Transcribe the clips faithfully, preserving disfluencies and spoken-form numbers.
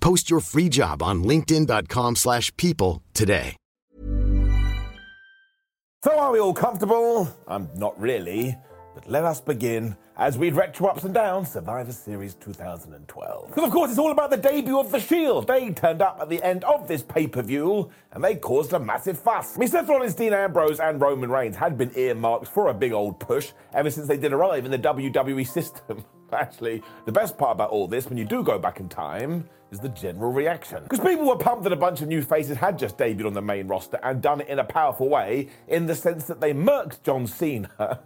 Post your free job on linkedin.com slash people today. So are we all comfortable? I'm um, not really, but let us begin as we direct to ups and downs Survivor Series two thousand twelve. Because of course it's all about the debut of The Shield. They turned up at the end of this pay-per-view and they caused a massive fuss. I mean, Seth Rollins, Dean Ambrose and Roman Reigns had been earmarked for a big old push ever since they did arrive in the W W E system. Actually, the best part about all this, when you do go back in time, is the general reaction. Because people were pumped that a bunch of new faces had just debuted on the main roster and done it in a powerful way, in the sense that they murked John Cena.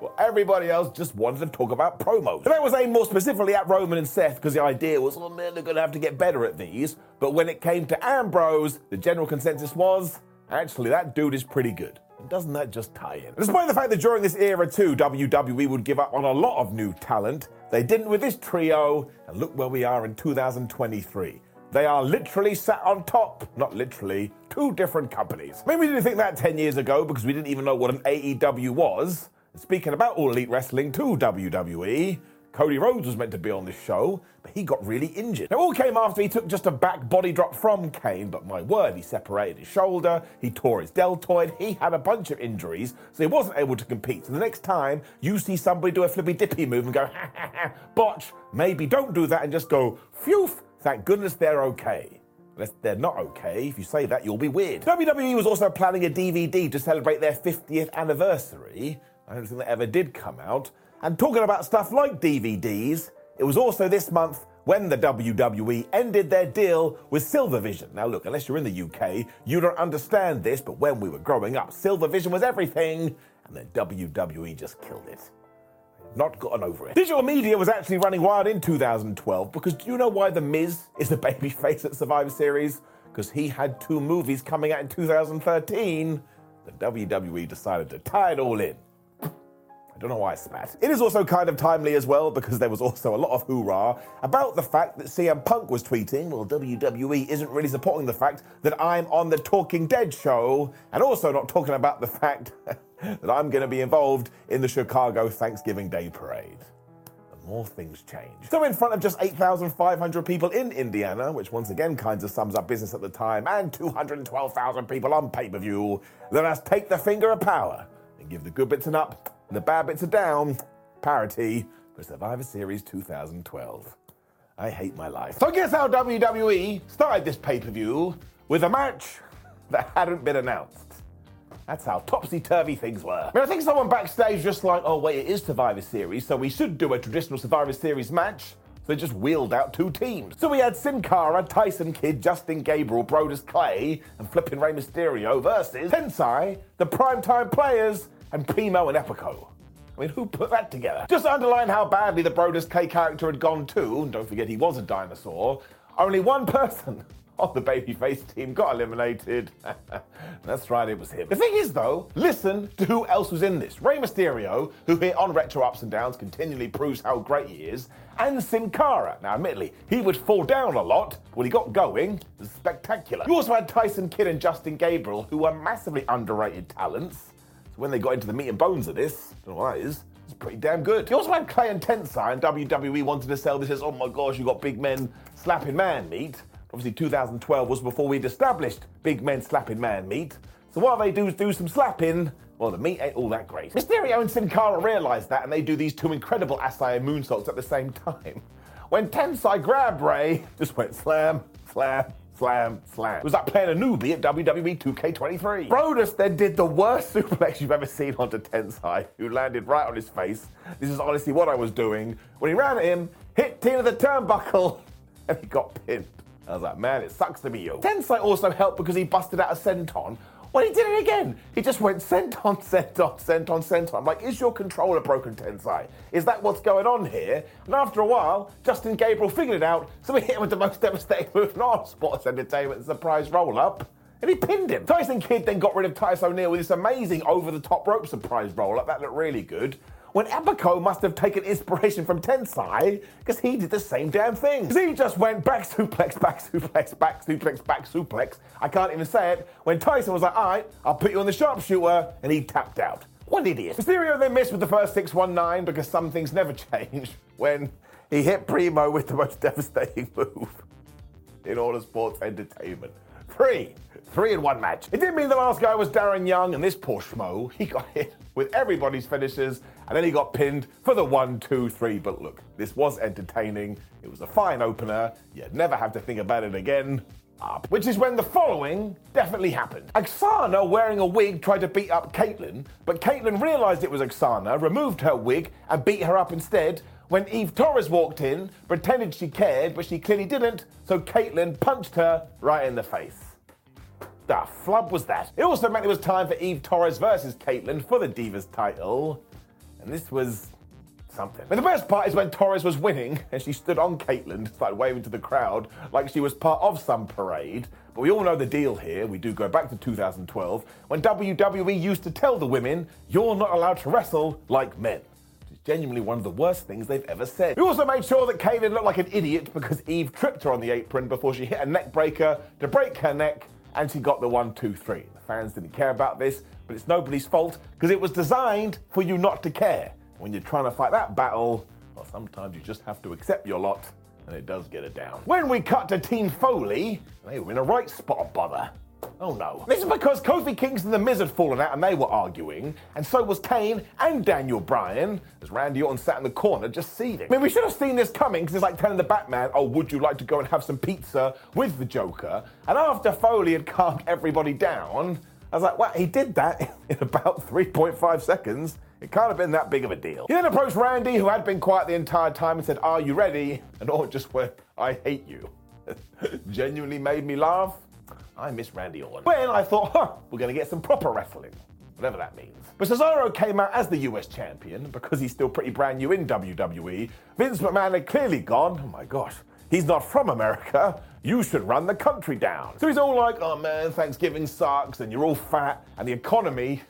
Well, everybody else just wanted to talk about promos. And that was aimed more specifically at Roman and Seth, because the idea was, oh man, they're going to have to get better at these. But when it came to Ambrose, the general consensus was, actually, that dude is pretty good. Doesn't that just tie in? Despite the fact that during this era too, W W E would give up on a lot of new talent, they didn't with this trio, and look where we are in two thousand twenty-three. They are literally sat on top, not literally, two different companies. I mean, we didn't think that ten years ago because we didn't even know what an A E W was. And speaking about All Elite Wrestling to W W E, Cody Rhodes was meant to be on this show, but he got really injured. Now, all came after he took just a back body drop from Kane, but my word, he separated his shoulder, he tore his deltoid, he had a bunch of injuries, so he wasn't able to compete. So the next time you see somebody do a flippy-dippy move and go, ha, ha, ha, botch, maybe don't do that and just go, phew, thank goodness they're okay. Unless they're not okay, if you say that, you'll be weird. W W E was also planning a D V D to celebrate their fiftieth anniversary. I don't think that ever did come out. And talking about stuff like D V Ds, it was also this month when the W W E ended their deal with Silvervision. Now look, unless you're in the U K, you don't understand this, but when we were growing up, Silvervision was everything, and then W W E just killed it. Not gotten over it. Digital media was actually running wild in two thousand twelve, because do you know why The Miz is the babyface at Survivor Series? Because he had two movies coming out in two thousand thirteen, that W W E decided to tie it all in. I don't know why I spat. It is also kind of timely as well, because there was also a lot of hoorah about the fact that C M Punk was tweeting, well, W W E isn't really supporting the fact that I'm on the Talking Dead show, and also not talking about the fact that I'm going to be involved in the Chicago Thanksgiving Day Parade. More things change. So in front of just eight thousand five hundred people in Indiana, which once again kind of sums up business at the time, and two hundred twelve thousand people on pay-per-view, let us take the finger of power and give the good bits an up, the bad bits are down, parity for Survivor Series two thousand twelve. I hate my life. So guess how W W E started this pay-per-view with a match that hadn't been announced. That's how topsy-turvy things were. I mean, I think someone backstage just like, oh wait, it is Survivor Series, so we should do a traditional Survivor Series match. So they just wheeled out two teams. So we had Sin Cara, Tyson Kidd, Justin Gabriel, Brodus Clay, and flipping Rey Mysterio versus Tensai, the primetime players, and Primo and Epico. I mean, who put that together? Just to underline how badly the Brodus Clay character had gone too, and don't forget he was a dinosaur, only one person of the babyface team got eliminated. That's right, it was him. The thing is though, listen to who else was in this. Rey Mysterio, who here on Retro Ups and Downs continually proves how great he is, and Sin Cara. Now admittedly, he would fall down a lot, but when he got going, it was spectacular. You also had Tyson Kidd and Justin Gabriel, who were massively underrated talents. When they got into the meat and bones of this, I don't know what that is, it's pretty damn good. You also had Clay and Tensai, and W W E wanted to sell this as, oh my gosh, you got big men slapping man meat. Obviously two thousand twelve was before we'd established big men slapping man meat. So while they do do some slapping, well, the meat ain't all that great. Mysterio and Sin Cara realised that, and they do these two incredible acai moonsaults at the same time. When Tensai grabbed Rey, just went slam, slam, slam, slam. It was like playing a newbie at W W E two K twenty-three. Brodus then did the worst suplex you've ever seen onto Tensai, who landed right on his face. This is honestly what I was doing. When he ran at him, hit Tina the turnbuckle, and he got pinned. I was like, man, it sucks to be you. Tensai also helped because he busted out a senton. Well, he did it again. He just went senton, senton, senton, senton. I'm like, is your controller broken, Tensai? Is that what's going on here? And after a while, Justin Gabriel figured it out, so we hit him with the most devastating move in all sports entertainment, surprise roll-up, and he pinned him. Tyson Kidd then got rid of Tyson O'Neill with this amazing over-the-top rope surprise roll-up. That looked really good. When Epico must have taken inspiration from Tensai, because he did the same damn thing. Because he just went back suplex, back suplex, back suplex, back suplex. I can't even say it. When Tyson was like, all right, I'll put you on the sharpshooter, and he tapped out. What an idiot. Mysterio then missed with the first six one nine because some things never change when he hit Primo with the most devastating move in all of sports entertainment. Three. Three in one match. It did mean the last guy was Darren Young, and this poor schmo, he got hit with everybody's finishes, and then he got pinned for the one, two, three. But look, this was entertaining. It was a fine opener. You'd never have to think about it again. Up. Which is when the following definitely happened. Oksana, wearing a wig, tried to beat up Kaitlyn, but Kaitlyn realised it was Oksana, removed her wig, and beat her up instead. When Eve Torres walked in, pretended she cared, but she clearly didn't, so Kaitlyn punched her right in the face. The flub was that. It also meant it was time for Eve Torres versus Kaitlyn for the Divas title, and this was something. But the best part is when Torres was winning, and she stood on Kaitlyn, started waving to the crowd like she was part of some parade. But we all know the deal here. We do go back to two thousand twelve, when W W E used to tell the women, you're not allowed to wrestle like men. Genuinely one of the worst things they've ever said. We also made sure that Kaitlyn looked like an idiot because Eve tripped her on the apron before she hit a neck breaker to break her neck, and she got the one, two, three. The fans didn't care about this, but it's nobody's fault because it was designed for you not to care. When you're trying to fight that battle, well, sometimes you just have to accept your lot, and it does get it down. When we cut to Team Foley, they were in a right spot of bother. Oh no. This is because Kofi Kingston and The Miz had fallen out and they were arguing, and so was Kane and Daniel Bryan, as Randy Orton sat in the corner just seething. I mean, we should have seen this coming, because it's like telling the Batman, oh, would you like to go and have some pizza with the Joker? And after Foley had calmed everybody down, I was like, well, he did that in about three point five seconds. It can't have been that big of a deal. He then approached Randy, who had been quiet the entire time, and said, are you ready? And Orton just went, I hate you. Genuinely made me laugh. I miss Randy Orton. When I thought, huh, we're going to get some proper wrestling. Whatever that means. But Cesaro came out as the U S champion because he's still pretty brand new in W W E. Vince McMahon had clearly gone, oh my gosh, he's not from America. You should run the country down. So he's all like, oh man, Thanksgiving sucks and you're all fat and the economy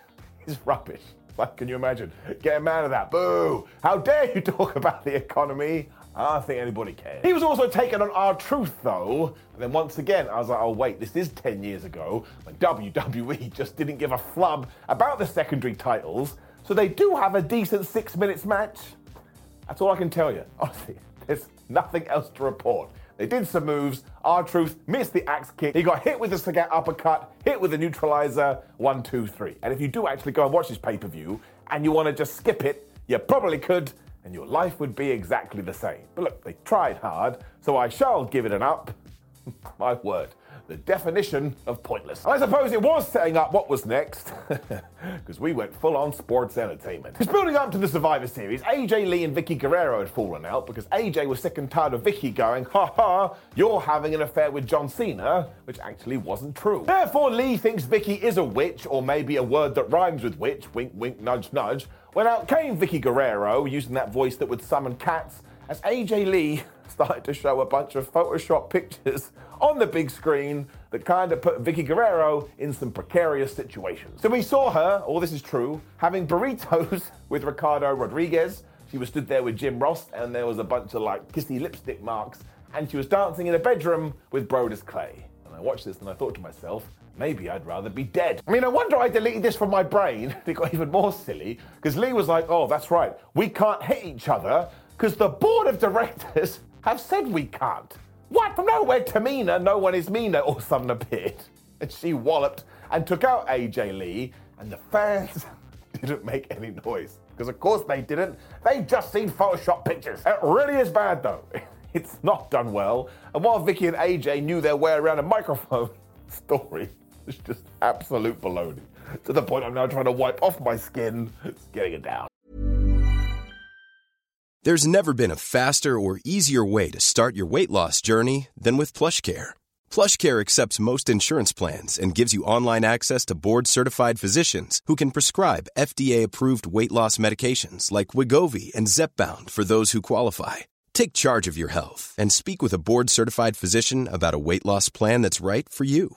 is rubbish. Like, can you imagine? Get him out of that. Boo! How dare you talk about the economy? I don't think anybody cares. He was also taken on R-Truth, though. And then once again, I was like, oh, wait, this is ten years ago when W W E just didn't give a flub about the secondary titles. So they do have a decent six minutes match. That's all I can tell you. Honestly, there's nothing else to report. They did some moves. R-Truth missed the axe kick. He got hit with the Sagat uppercut, hit with the neutralizer, one, two, three. And if you do actually go and watch this pay-per-view and you want to just skip it, you probably could, and your life would be exactly the same. But look, they tried hard, so I shall give it an up. My word, the definition of pointless. I suppose it was setting up what was next, because we went full-on sports entertainment. It's building up to the Survivor Series. A J Lee and Vicky Guerrero had fallen out because A J was sick and tired of Vicky going, ha ha, you're having an affair with John Cena, which actually wasn't true. Therefore, Lee thinks Vicky is a witch, or maybe a word that rhymes with witch, wink, wink, nudge, nudge. When out came Vicky Guerrero, using that voice that would summon cats, as A J Lee started to show a bunch of Photoshop pictures on the big screen that kind of put Vicky Guerrero in some precarious situations. So we saw her, all this is true, having burritos with Ricardo Rodriguez. She was stood there with Jim Ross, and there was a bunch of, like, kissy lipstick marks, and she was dancing in a bedroom with Brodus Clay. And I watched this and I thought to myself, maybe I'd rather be dead. I mean, I wonder I deleted this from my brain. It got even more silly, because Lee was like, oh, that's right, we can't hit each other, because the board of directors have said we can't. What? From nowhere, Tamina, no one is meaner, all of a sudden appeared. And she walloped and took out A J Lee, and the fans didn't make any noise. Because of course they didn't. They've just seen Photoshop pictures. It really is bad, though. it's not done well. And while Vicky and A J knew their way around a microphone, story is just absolute baloney. To the point I'm now trying to wipe off my skin. It's getting it down. There's never been a faster or easier way to start your weight loss journey than with PlushCare. PlushCare accepts most insurance plans and gives you online access to board-certified physicians who can prescribe F D A-approved weight loss medications like Wegovy and Zepbound for those who qualify. Take charge of your health and speak with a board-certified physician about a weight loss plan that's right for you.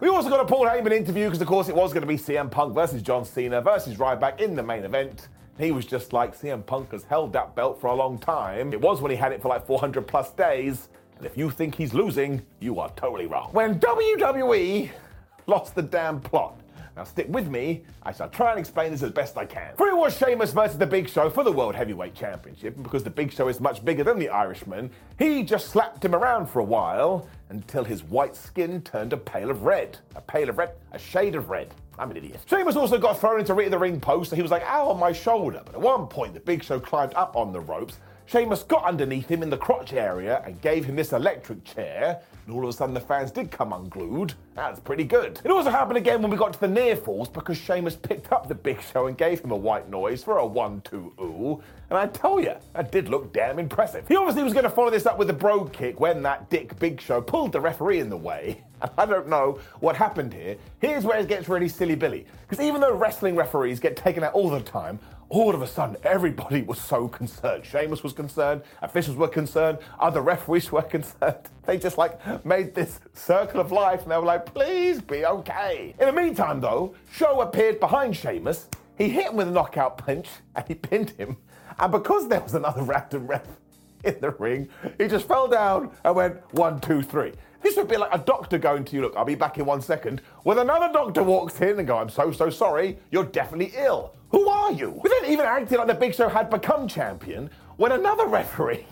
We also got a Paul Heyman interview because, of course, it was going to be C M Punk versus John Cena versus Ryback in the main event. He was just like, C M Punk has held that belt for a long time. It was when he had it for like four hundred plus days. And if you think he's losing, you are totally wrong. When W W E lost the damn plot. Now stick with me, I shall try and explain this as best I can. For it was Sheamus versus The Big Show for the World Heavyweight Championship, and because The Big Show is much bigger than the Irishman, he just slapped him around for a while until his white skin turned a pale of red. A pale of red, a shade of red. I'm an idiot. Sheamus also got thrown into the ring post, so he was like, ow, on my shoulder. But at one point, The Big Show climbed up on the ropes. Sheamus got underneath him in the crotch area and gave him this electric chair, and all of a sudden the fans did come unglued. That's pretty good. It also happened again when we got to the near falls because Sheamus picked up The Big Show and gave him a white noise for a one two ooh, and I tell you, that did look damn impressive. He obviously was going to follow this up with a brogue kick when that dick Big Show pulled the referee in the way. And I don't know what happened here. Here's where it gets really silly Billy, because even though wrestling referees get taken out all the time, all of a sudden, everybody was so concerned. Sheamus was concerned, officials were concerned, other referees were concerned. They just like made this circle of life and they were like, please be okay. In the meantime though, Show appeared behind Sheamus, he hit him with a knockout punch and he pinned him. And because there was another random ref in the ring, he just fell down and went one, two, three. This would be like a doctor going to you, look, I'll be back in one second, when another doctor walks in and goes, I'm so, so sorry, you're definitely ill. Who are you? We then even acted like The Big Show had become champion when another referee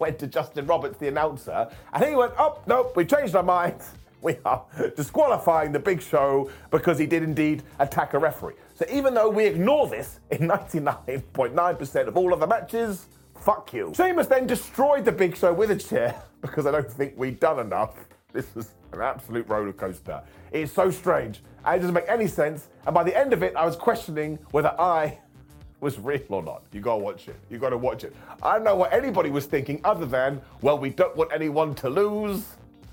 went to Justin Roberts, the announcer, and he went, oh, nope, we changed our minds. We are disqualifying The Big Show because he did indeed attack a referee. So even though we ignore this in ninety-nine point nine percent of all of the matches, fuck you. Sheamus then destroyed The Big Show with a chair because I don't think we'd done enough. This was an absolute roller coaster. It's so strange. And it doesn't make any sense. And by the end of it, I was questioning whether I was real or not. You gotta watch it. You gotta watch it. I don't know what anybody was thinking other than, well, we don't want anyone to lose.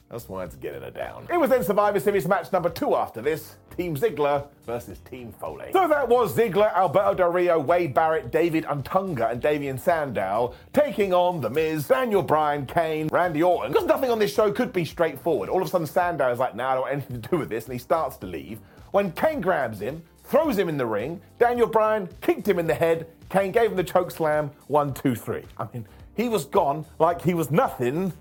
That's why it's getting her down. It was then Survivor Series match number two after this. Team Ziggler versus Team Foley. So that was Ziggler, Alberto Del Rio, Wade Barrett, David Untunga, and Damian Sandow taking on The Miz, Daniel Bryan, Kane, Randy Orton. Because nothing on this show could be straightforward. All of a sudden Sandow is like, nah, I don't want anything to do with this, and he starts to leave. When Kane grabs him, throws him in the ring, Daniel Bryan kicked him in the head, Kane gave him the choke slam, one, two, three. I mean, he was gone like he was nothing.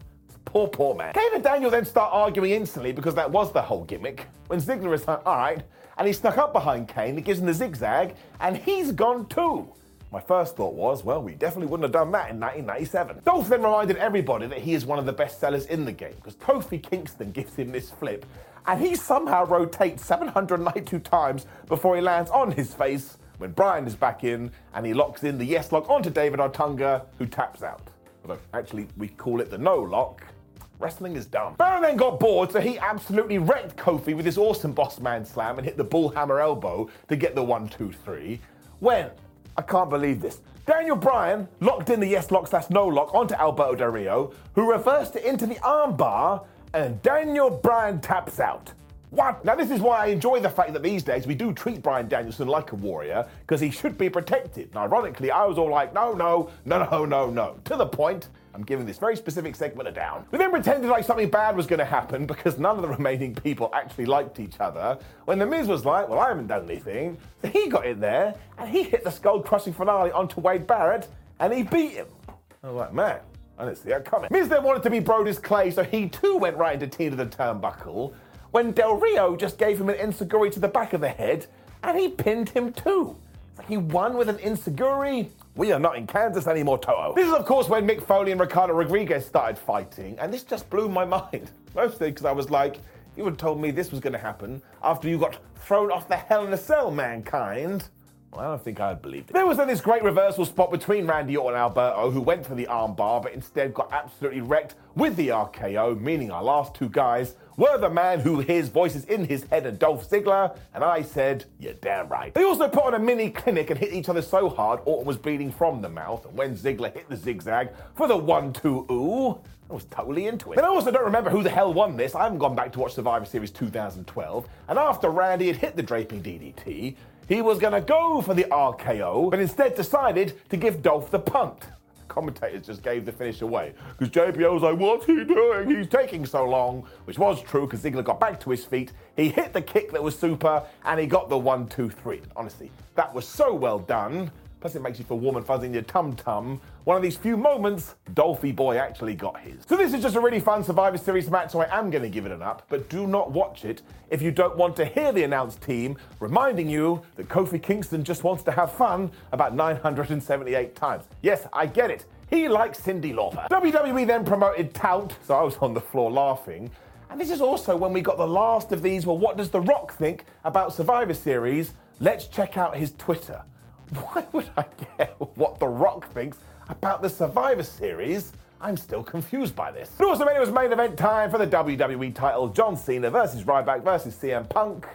Poor, poor man. Kane and Daniel then start arguing instantly because that was the whole gimmick. When Ziggler is like, all right, and he snuck up behind Kane, he gives him the zigzag, and he's gone too. My first thought was, well, we definitely wouldn't have done that in nineteen ninety-seven. Dolph then reminded everybody that he is one of the best sellers in the game because Kofi Kingston gives him this flip, and he somehow rotates seven hundred ninety-two times before he lands on his face when Bryan is back in, and he locks in the yes lock onto David Ortunga, who taps out. Although, actually, we call it the no lock. Wrestling is dumb. Baron then got bored, so he absolutely wrecked Kofi with his awesome boss man slam and hit the bull hammer elbow to get the one, two, three. When, I can't believe this, Daniel Bryan locked in the yes lock slash no lock onto Alberto Del Rio, who reversed it into the arm bar, and Daniel Bryan taps out. Wow. Now, this is why I enjoy the fact that these days we do treat Bryan Danielson like a warrior, because he should be protected. And ironically, I was all like, no, no, no, no, no, no. To the point, I'm giving this very specific segment a down. We then pretended like something bad was going to happen because none of the remaining people actually liked each other. When The Miz was like, well, I haven't done anything. So he got in there and he hit the skull-crushing finale onto Wade Barrett and he beat him. I was like, man, I didn't see that coming. Miz then wanted to be Brodus Clay, so he too went right into Tina the Turnbuckle, when Del Rio just gave him an enziguri to the back of the head, and he pinned him too. It's like he won with an enziguri. We are not in Kansas anymore, Toho. This is, of course, when Mick Foley and Ricardo Rodriguez started fighting, and this just blew my mind. Mostly because I was like, you had told me this was going to happen after you got thrown off the Hell in a Cell, mankind. Well, I don't think I'd believe it. There was then this great reversal spot between Randy Orton and Alberto, who went for the armbar, but instead got absolutely wrecked with the R K O, meaning our last two guys were the man who hears voices in his head and Dolph Ziggler, and I said, you're damn right. They also put on a mini clinic and hit each other so hard Orton was bleeding from the mouth, and when Ziggler hit the zigzag for the one two ooh, I was totally into it. Then I also don't remember who the hell won this. I haven't gone back to watch Survivor Series two thousand twelve, and after Randy had hit the draping D D T, he was going to go for the R K O, but instead decided to give Dolph the punt. Commentators just gave the finish away, because J B L was like, what's he doing? He's taking so long, which was true, because Ziggler got back to his feet, he hit the kick that was super, and he got the one, two, three. Honestly, that was so well done. Plus, it makes you feel warm and fuzzy in your tum-tum. One of these few moments, Dolphy Boy actually got his. So this is just a really fun Survivor Series match, so I am going to give it an up, but do not watch it if you don't want to hear the announced team reminding you that Kofi Kingston just wants to have fun about nine hundred seventy-eight times. Yes, I get it. He likes Cyndi Lauper. W W E then promoted Tout, so I was on the floor laughing. And this is also when we got the last of these, well, what does The Rock think about Survivor Series? Let's check out his Twitter. Why would I care what The Rock thinks about the Survivor Series? I'm still confused by this. But also, when it was main event time for the W W E title, John Cena versus Ryback versus C M Punk.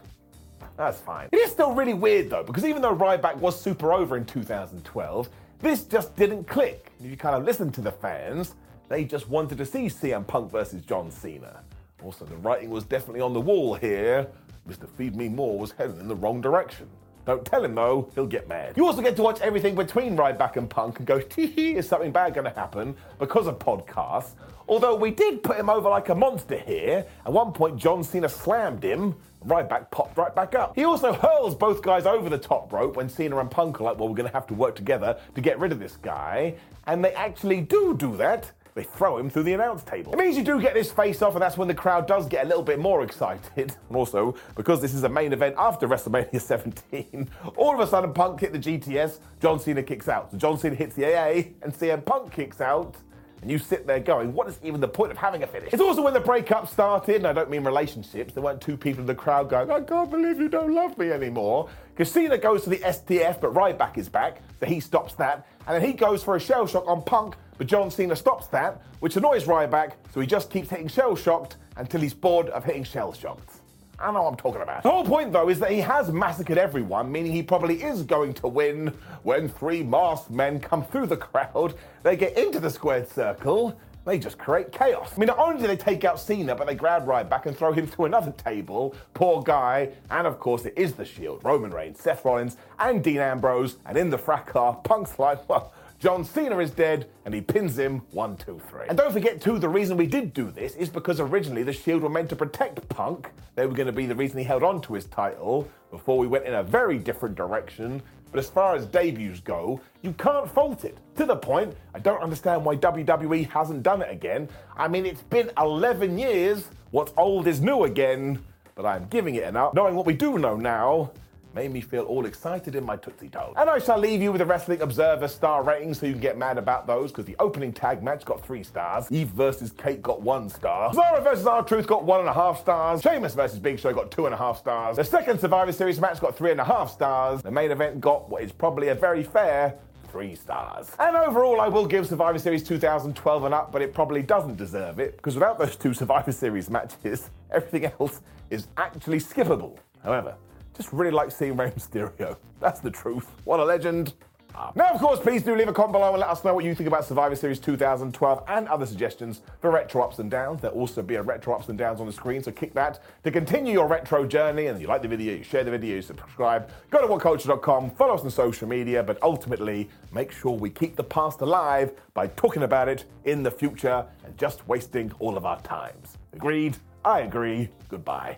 That's fine. It is still really weird, though, because even though Ryback was super over in two thousand twelve, this just didn't click. If you kind of listen to the fans, they just wanted to see C M Punk versus John Cena. Also, the writing was definitely on the wall here. Mister Feed Me More was heading in the wrong direction. Don't tell him, though, he'll get mad. You also get to watch everything between Ryback and Punk and go, tee-hee, is something bad going to happen because of podcasts? Although we did put him over like a monster here. At one point, John Cena slammed him. Ryback popped right back up. He also hurls both guys over the top rope when Cena and Punk are like, well, we're going to have to work together to get rid of this guy. And they actually do do that. They throw him through the announce table. It means you do get this face-off, and that's when the crowd does get a little bit more excited. And also, because this is a main event after WrestleMania seventeen, all of a sudden Punk hit the G T S, John Cena kicks out. So John Cena hits the A A, and C M Punk kicks out. And you sit there going, what is even the point of having a finish? It's also when the breakup started, and I don't mean relationships. There weren't two people in the crowd going, I can't believe you don't love me anymore. Cena goes to the S T F, but Ryback is back, so he stops that. And then he goes for a shell shock on Punk, but John Cena stops that, which annoys Ryback, so he just keeps hitting shell shocked until he's bored of hitting shell shocked. I know what I'm talking about. The whole point, though, is that he has massacred everyone, meaning he probably is going to win. When three masked men come through the crowd, they get into the squared circle, they just create chaos. I mean, not only do they take out Cena, but they grab Ryback and throw him through another table. Poor guy. And, of course, it is The Shield. Roman Reigns, Seth Rollins, and Dean Ambrose. And in the fracas, Punk's like, well, John Cena is dead, and he pins him one, two, three. And don't forget, too, the reason we did do this is because originally The Shield were meant to protect Punk. They were going to be the reason he held on to his title before we went in a very different direction. But as far as debuts go, you can't fault it. To the point, I don't understand why W W E hasn't done it again. I mean, it's been eleven years. What's old is new again. But I'm giving it an up. Knowing what we do know now, made me feel all excited in my Tootsie Toe. And I shall leave you with the Wrestling Observer star ratings so you can get mad about those, because the opening tag match got three stars, Eve versus Kate got one star, Zara versus R-Truth got one and a half stars, Sheamus versus Big Show got two and a half stars, the second Survivor Series match got three and a half stars, the main event got what is probably a very fair three stars. And overall, I will give Survivor Series two thousand twelve an up, but it probably doesn't deserve it, because without those two Survivor Series matches, everything else is actually skippable. However, just really like seeing Rey Mysterio. That's the truth. What a legend. up. Now, of course, please do leave a comment below and let us know what you think about Survivor Series two thousand twelve and other suggestions for retro ups and downs. There'll also be a retro ups and downs on the screen, so click that to continue your retro journey. And if you like the video, you share the video, you subscribe, go to what culture dot com, follow us on social media, but ultimately make sure we keep the past alive by talking about it in the future and just wasting all of our times. Agreed? I agree. Goodbye.